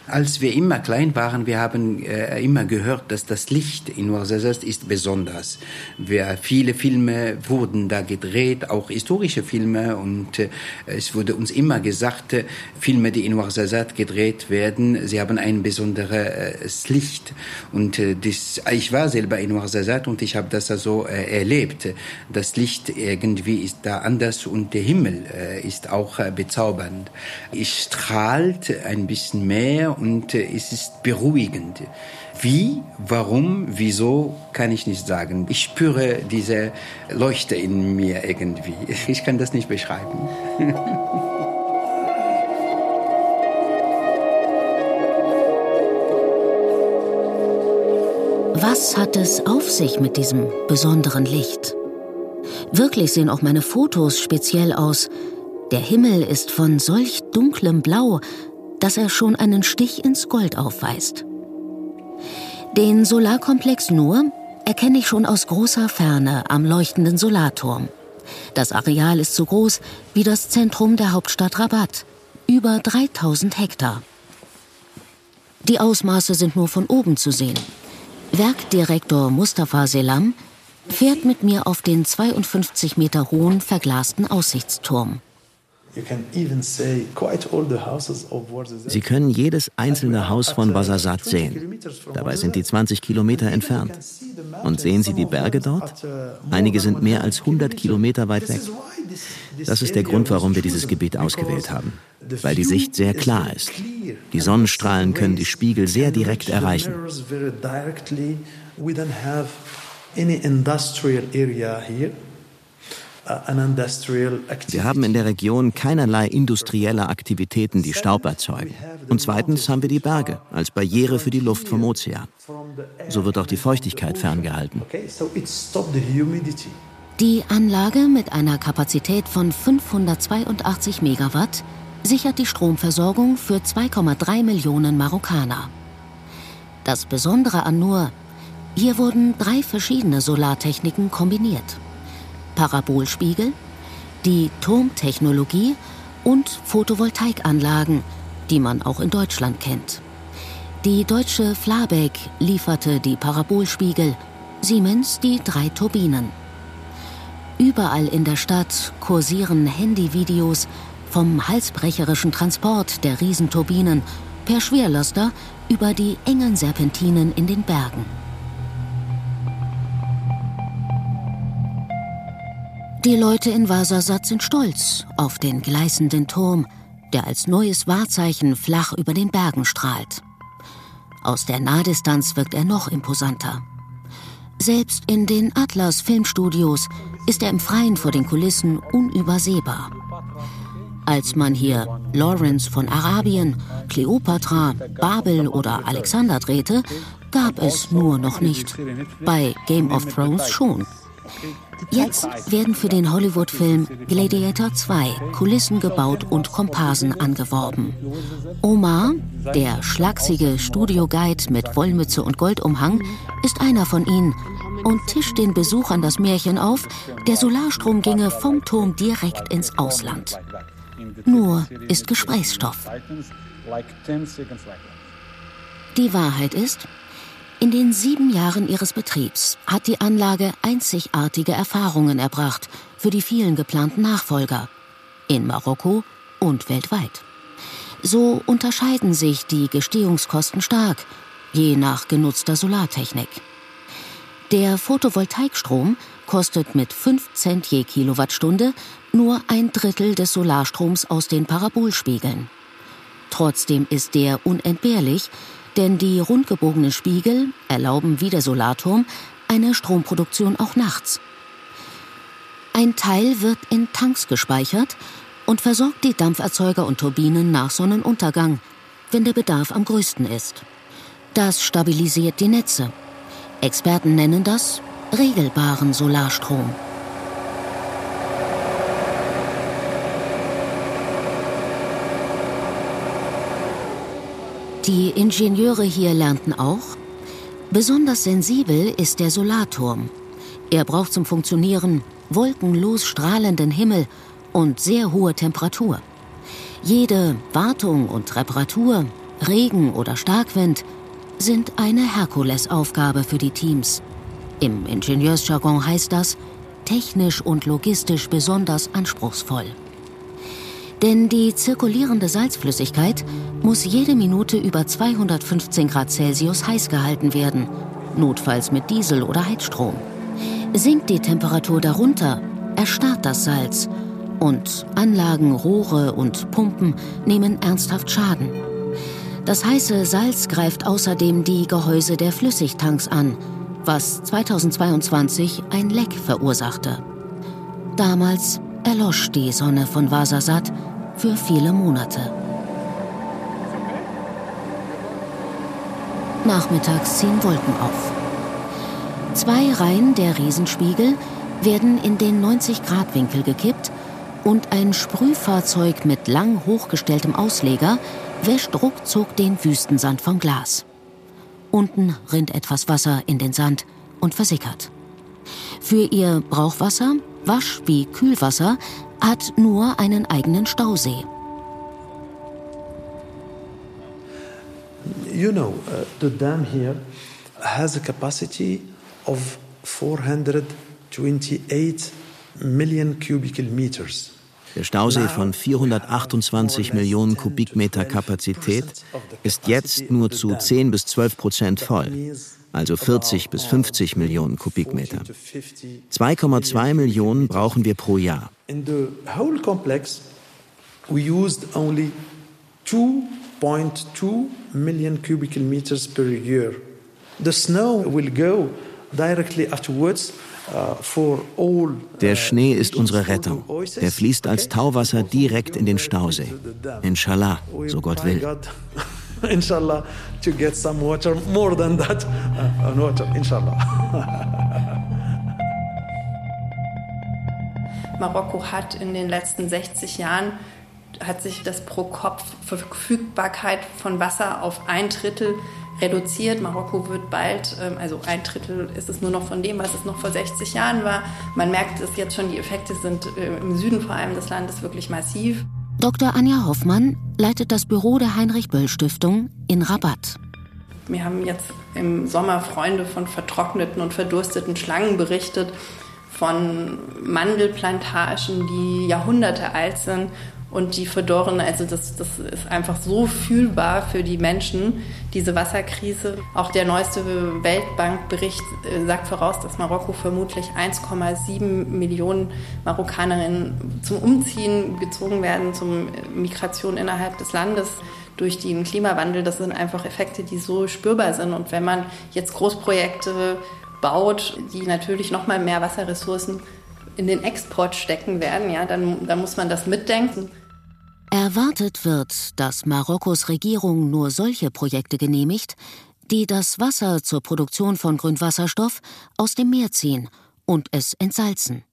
Als wir immer klein waren, wir haben immer gehört, dass das Licht in Ouarzazate ist besonders. Viele Filme wurden da gedreht, auch historische Filme. Und es wurde uns immer gesagt, Filme, die in Ouarzazate gedreht werden, sie haben ein besonderes Licht. Und ich war selber in Ouarzazate und ich habe das also erlebt. Das Licht irgendwie ist da anders und der Himmel ist auch bezaubernd. Es strahlt ein bisschen mehr. Und es ist beruhigend. Wie, warum, wieso, kann ich nicht sagen. Ich spüre diese Leuchte in mir irgendwie. Ich kann das nicht beschreiben. Was hat es auf sich mit diesem besonderen Licht? Wirklich sehen auch meine Fotos speziell aus. Der Himmel ist von solch dunklem Blau, dass er schon einen Stich ins Gold aufweist. Den Solarkomplex Nur erkenne ich schon aus großer Ferne am leuchtenden Solarturm. Das Areal ist so groß wie das Zentrum der Hauptstadt Rabat, über 3000 Hektar. Die Ausmaße sind nur von oben zu sehen. Werkdirektor Mustafa Selam fährt mit mir auf den 52 Meter hohen verglasten Aussichtsturm. Sie können jedes einzelne Haus von Ouarzazate sehen. Dabei sind die 20 Kilometer entfernt. Und sehen Sie die Berge dort? Einige sind mehr als 100 Kilometer weit weg. Das ist der Grund, warum wir dieses Gebiet ausgewählt haben. Weil die Sicht sehr klar ist. Die Sonnenstrahlen können die Spiegel sehr direkt erreichen. Wir haben in der Region keinerlei industrielle Aktivitäten, die Staub erzeugen. Und zweitens haben wir die Berge als Barriere für die Luft vom Ozean. So wird auch die Feuchtigkeit ferngehalten. Die Anlage mit einer Kapazität von 582 Megawatt sichert die Stromversorgung für 2,3 Millionen Marokkaner. Das Besondere an Nur: hier wurden 3 verschiedene Solartechniken kombiniert. Parabolspiegel, die Turmtechnologie und Photovoltaikanlagen, die man auch in Deutschland kennt. Die deutsche Flabeck lieferte die Parabolspiegel, Siemens die 3 Turbinen. Überall in der Stadt kursieren Handyvideos vom halsbrecherischen Transport der Riesenturbinen per Schwerlaster über die engen Serpentinen in den Bergen. Die Leute in Ouarzazate sind stolz auf den gleißenden Turm, der als neues Wahrzeichen flach über den Bergen strahlt. Aus der Nahdistanz wirkt er noch imposanter. Selbst in den Atlas-Filmstudios ist er im Freien vor den Kulissen unübersehbar. Als man hier Lawrence von Arabien, Kleopatra, Babel oder Alexander drehte, gab es Nur noch nicht. Bei Game of Thrones schon. Jetzt werden für den Hollywood-Film Gladiator 2 Kulissen gebaut und Komparsen angeworben. Omar, der schlaksige Studioguide mit Wollmütze und Goldumhang, ist einer von ihnen und tischt den Besuchern das Märchen auf, der Solarstrom ginge vom Turm direkt ins Ausland. Nur ist Gesprächsstoff. Die Wahrheit ist: In den 7 Jahren ihres Betriebs hat die Anlage einzigartige Erfahrungen erbracht für die vielen geplanten Nachfolger in Marokko und weltweit. So unterscheiden sich die Gestehungskosten stark, je nach genutzter Solartechnik. Der Photovoltaikstrom kostet mit 5 Cent je Kilowattstunde nur 1/3 des Solarstroms aus den Parabolspiegeln. Trotzdem ist der unentbehrlich, denn die rundgebogenen Spiegel erlauben wie der Solarturm eine Stromproduktion auch nachts. Ein Teil wird in Tanks gespeichert und versorgt die Dampferzeuger und Turbinen nach Sonnenuntergang, wenn der Bedarf am größten ist. Das stabilisiert die Netze. Experten nennen das regelbaren Solarstrom. Die Ingenieure hier lernten auch, besonders sensibel ist der Solarturm. Er braucht zum Funktionieren wolkenlos strahlenden Himmel und sehr hohe Temperatur. Jede Wartung und Reparatur, Regen oder Starkwind sind eine Herkulesaufgabe für die Teams. Im Ingenieursjargon heißt das technisch und logistisch besonders anspruchsvoll. Denn die zirkulierende Salzflüssigkeit muss jede Minute über 215 Grad Celsius heiß gehalten werden, notfalls mit Diesel oder Heizstrom. Sinkt die Temperatur darunter, erstarrt das Salz und Anlagen, Rohre und Pumpen nehmen ernsthaft Schaden. Das heiße Salz greift außerdem die Gehäuse der Flüssigtanks an, was 2022 ein Leck verursachte. Damals erlosch die Sonne von Ouarzazate für viele Monate. Nachmittags ziehen Wolken auf. 2 Reihen der Riesenspiegel werden in den 90-Grad-Winkel gekippt und ein Sprühfahrzeug mit lang hochgestelltem Ausleger wäscht ruckzuck den Wüstensand vom Glas. Unten rinnt etwas Wasser in den Sand und versickert. Für ihr Brauchwasser, Wasch- wie Kühlwasser, hat nur einen eigenen Stausee. You know, the dam here has a capacity of 428 million cubic meters. Der Stausee von 428 Millionen Kubikmeter Kapazität ist jetzt nur zu 10-12% voll, also 40 bis 50 Millionen Kubikmeter. 2,2 Millionen brauchen wir pro Jahr. In the whole complex we used only 2.2 million cubic meters per year. The snow will go directly afterwards. Der Schnee ist unsere Rettung. Er fließt als Tauwasser direkt in den Stausee. Inshallah, so Gott will. Inshallah, to get some water, more than that, water, inshallah. Marokko hat in den letzten 60 Jahren hat sich das pro Kopf Verfügbarkeit von Wasser auf 1/3 reduziert. Marokko wird bald, also 1/3 ist es nur noch von dem, was es noch vor 60 Jahren war. Man merkt es jetzt schon, die Effekte sind im Süden vor allem des Landes wirklich massiv. Dr. Anja Hoffmann leitet das Büro der Heinrich-Böll-Stiftung in Rabat. Wir haben jetzt im Sommer Freunde von vertrockneten und verdursteten Schlangen berichtet, von Mandelplantagen, die Jahrhunderte alt sind. Und die verdorren, also das ist einfach so fühlbar für die Menschen, diese Wasserkrise. Auch der neueste Weltbankbericht sagt voraus, dass Marokko vermutlich 1,7 Millionen Marokkanerinnen zum Umziehen gezogen werden, zum Migration innerhalb des Landes durch den Klimawandel. Das sind einfach Effekte, die so spürbar sind. Und wenn man jetzt Großprojekte baut, die natürlich noch mal mehr Wasserressourcen in den Export stecken werden, ja, dann muss man das mitdenken. Erwartet wird, dass Marokkos Regierung nur solche Projekte genehmigt, die das Wasser zur Produktion von Grünwasserstoff aus dem Meer ziehen und es entsalzen.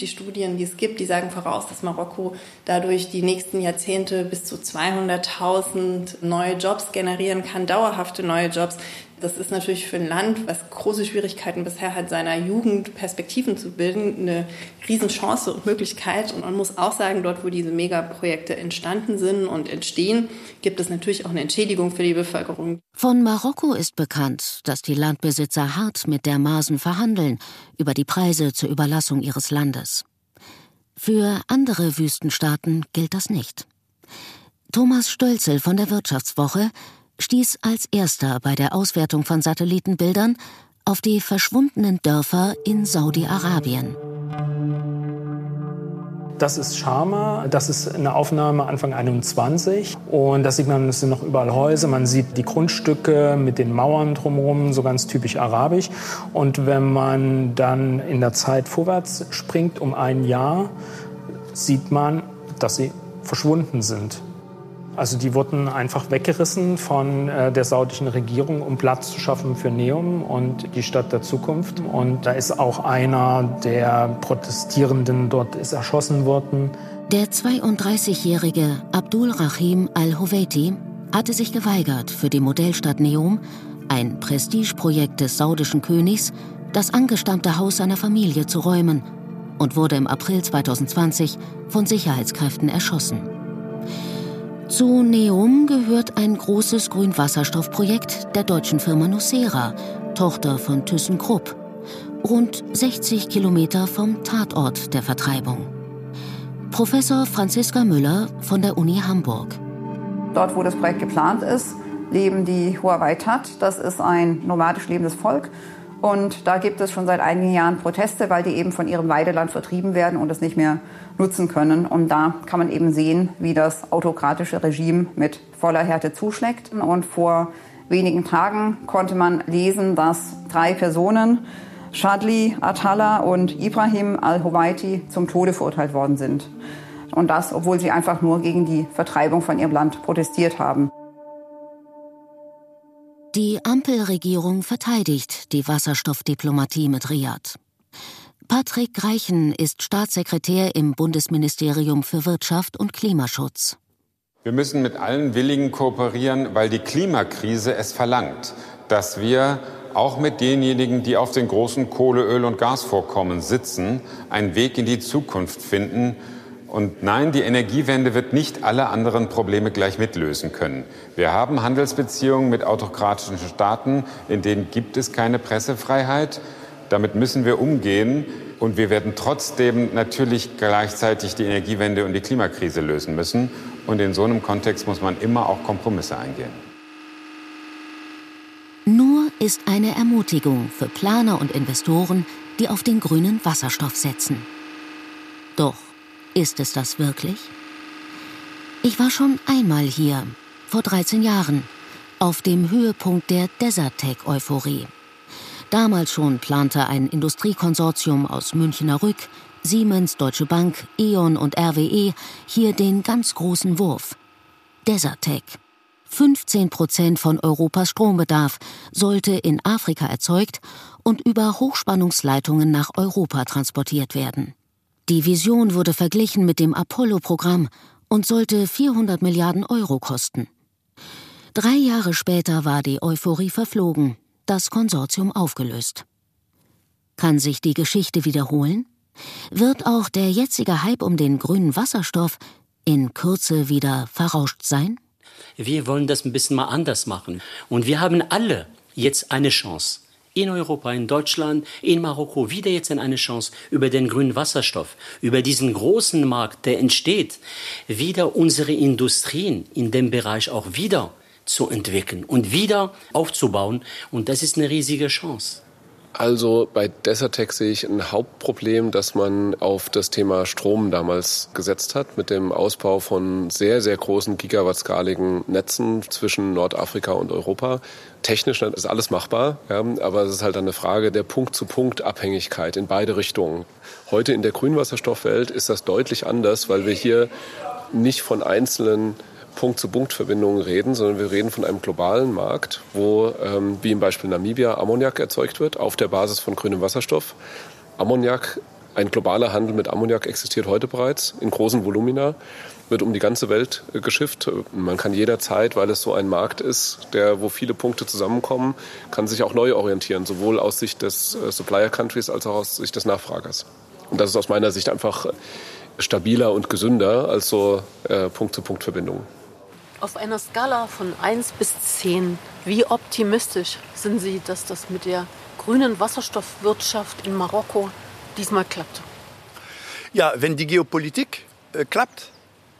Die Studien, die es gibt, die sagen voraus, dass Marokko dadurch die nächsten Jahrzehnte bis zu 200.000 neue Jobs generieren kann, dauerhafte neue Jobs. Das ist natürlich für ein Land, was große Schwierigkeiten bisher hat, seiner Jugend Perspektiven zu bilden, eine Riesenchance und Möglichkeit. Und man muss auch sagen, dort, wo diese Megaprojekte entstanden sind und entstehen, gibt es natürlich auch eine Entschädigung für die Bevölkerung. Von Marokko ist bekannt, dass die Landbesitzer hart mit der Masen verhandeln über die Preise zur Überlassung ihres Landes. Für andere Wüstenstaaten gilt das nicht. Thomas Stölzel von der Wirtschaftswoche stieß als erster bei der Auswertung von Satellitenbildern auf die verschwundenen Dörfer in Saudi-Arabien. Das ist Sharma, das ist eine Aufnahme Anfang 21 und das sieht man, es sind noch überall Häuser, man sieht die Grundstücke mit den Mauern drumherum, so ganz typisch arabisch. Und wenn man dann in der Zeit vorwärts springt um ein Jahr, sieht man, dass sie verschwunden sind. Also die wurden einfach weggerissen von der saudischen Regierung, um Platz zu schaffen für Neom und die Stadt der Zukunft. Und da ist auch einer der Protestierenden dort ist erschossen worden. Der 32-jährige Abdulrahim Al-Howeiti hatte sich geweigert, für die Modellstadt Neom, ein Prestigeprojekt des saudischen Königs, das angestammte Haus seiner Familie zu räumen und wurde im April 2020 von Sicherheitskräften erschossen. Zu Neom gehört ein großes Grünwasserstoffprojekt der deutschen Firma Nucera, Tochter von ThyssenKrupp, rund 60 Kilometer vom Tatort der Vertreibung. Professor Franziska Müller von der Uni Hamburg. Dort, wo das Projekt geplant ist, leben die Huawei-Tat. Das ist ein nomadisch lebendes Volk. Und da gibt es schon seit einigen Jahren Proteste, weil die eben von ihrem Weideland vertrieben werden und es nicht mehr nutzen können. Und da kann man eben sehen, wie das autokratische Regime mit voller Härte zuschlägt. Und vor wenigen Tagen konnte man lesen, dass 3 Personen, Shadli Atala und Ibrahim Al-Howeiti, zum Tode verurteilt worden sind. Und das, obwohl sie einfach nur gegen die Vertreibung von ihrem Land protestiert haben. Die Ampelregierung verteidigt die Wasserstoffdiplomatie mit Riad. Patrick Greichen ist Staatssekretär im Bundesministerium für Wirtschaft und Klimaschutz. Wir müssen mit allen Willigen kooperieren, weil die Klimakrise es verlangt, dass wir auch mit denjenigen, die auf den großen Kohle-, Öl- und Gasvorkommen sitzen, einen Weg in die Zukunft finden. Und nein, die Energiewende wird nicht alle anderen Probleme gleich mitlösen können. Wir haben Handelsbeziehungen mit autokratischen Staaten, in denen gibt es keine Pressefreiheit. Damit müssen wir umgehen. Und wir werden trotzdem natürlich gleichzeitig die Energiewende und die Klimakrise lösen müssen. Und in so einem Kontext muss man immer auch Kompromisse eingehen. Nur ist eine Ermutigung für Planer und Investoren, die auf den grünen Wasserstoff setzen. Doch ist es das wirklich? Ich war schon einmal hier, vor 13 Jahren, auf dem Höhepunkt der Desertec-Euphorie. Damals schon plante ein Industriekonsortium aus Münchner Rück, Siemens, Deutsche Bank, E.ON und RWE hier den ganz großen Wurf. Desertec. 15% von Europas Strombedarf sollte in Afrika erzeugt und über Hochspannungsleitungen nach Europa transportiert werden. Die Vision wurde verglichen mit dem Apollo-Programm und sollte 400 Milliarden Euro kosten. 3 Jahre später war die Euphorie verflogen, das Konsortium aufgelöst. Kann sich die Geschichte wiederholen? Wird auch der jetzige Hype um den grünen Wasserstoff in Kürze wieder verrauscht sein? Wir wollen das ein bisschen mal anders machen. Und wir haben alle jetzt eine Chance. In Europa, in Deutschland, in Marokko, wieder jetzt eine Chance, über den grünen Wasserstoff, über diesen großen Markt, der entsteht, wieder unsere Industrien in dem Bereich auch wieder zu entwickeln und wieder aufzubauen. Und das ist eine riesige Chance. Also bei Desertec sehe ich ein Hauptproblem, dass man auf das Thema Strom damals gesetzt hat, mit dem Ausbau von sehr, sehr großen gigawattskaligen Netzen zwischen Nordafrika und Europa. Technisch ist alles machbar, ja, aber es ist halt eine Frage der Punkt-zu-Punkt-Abhängigkeit in beide Richtungen. Heute in der Grünwasserstoffwelt ist das deutlich anders, weil wir hier nicht von einzelnen Punkt-zu-Punkt-Verbindungen reden, sondern wir reden von einem globalen Markt, wo, wie im Beispiel Namibia, Ammoniak erzeugt wird auf der Basis von grünem Wasserstoff. Ammoniak, ein globaler Handel mit Ammoniak existiert heute bereits in großen Volumina. wird um die ganze Welt geschifft. Man kann jederzeit, weil es so ein Markt ist, wo viele Punkte zusammenkommen, kann sich auch neu orientieren, sowohl aus Sicht des Supplier-Countries als auch aus Sicht des Nachfragers. Und das ist aus meiner Sicht einfach stabiler und gesünder als so Punkt-zu-Punkt-Verbindungen. Auf einer Skala von 1 bis 10, wie optimistisch sind Sie, dass das mit der grünen Wasserstoffwirtschaft in Marokko diesmal klappt? Ja, wenn die Geopolitik klappt,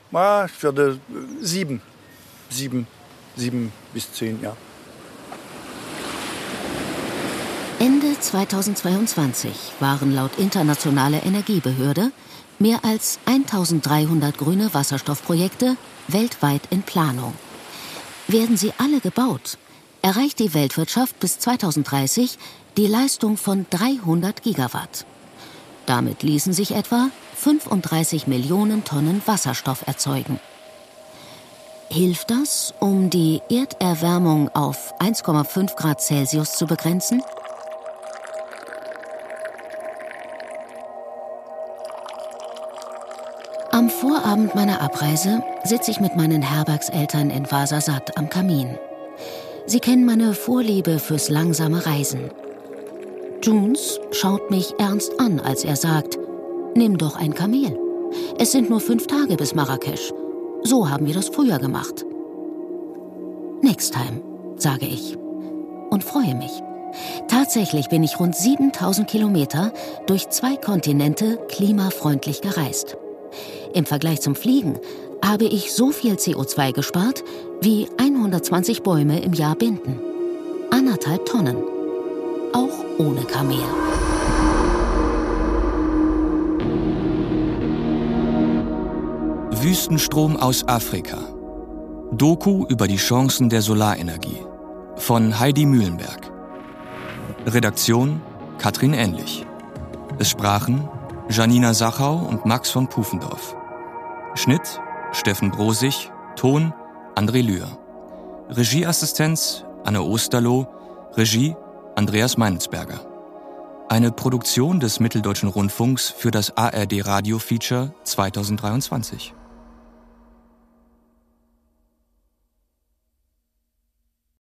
ich würde 7 bis 10, ja. Ende 2022 waren laut internationaler Energiebehörde mehr als 1300 grüne Wasserstoffprojekte weltweit in Planung. Werden sie alle gebaut, erreicht die Weltwirtschaft bis 2030 die Leistung von 300 Gigawatt. Damit ließen sich etwa 35 Millionen Tonnen Wasserstoff erzeugen. Hilft das, um die Erderwärmung auf 1,5 Grad Celsius zu begrenzen? Am Vorabend meiner Abreise sitze ich mit meinen Herbergseltern in Ouarzazate am Kamin. Sie kennen meine Vorliebe fürs langsame Reisen. Junes schaut mich ernst an, als er sagt, nimm doch ein Kamel. Es sind nur 5 Tage bis Marrakesch. So haben wir das früher gemacht. Next time, sage ich. Und freue mich. Tatsächlich bin ich rund 7000 Kilometer durch 2 Kontinente klimafreundlich gereist. Im Vergleich zum Fliegen habe ich so viel CO2 gespart, wie 120 Bäume im Jahr binden. 1,5 Tonnen. Auch ohne Kamel. Wüstenstrom aus Afrika. Doku über die Chancen der Solarenergie. Von Heidi Mühlenberg. Redaktion Katrin Ähnlich. Es sprachen Janina Sachau und Max von Pufendorf. Schnitt Steffen Brosig. Ton André Lühr. Regieassistenz Anne Osterloh. Regie Andreas Meinitzberger. Eine Produktion des Mitteldeutschen Rundfunks für das ARD-Radio-Feature 2023.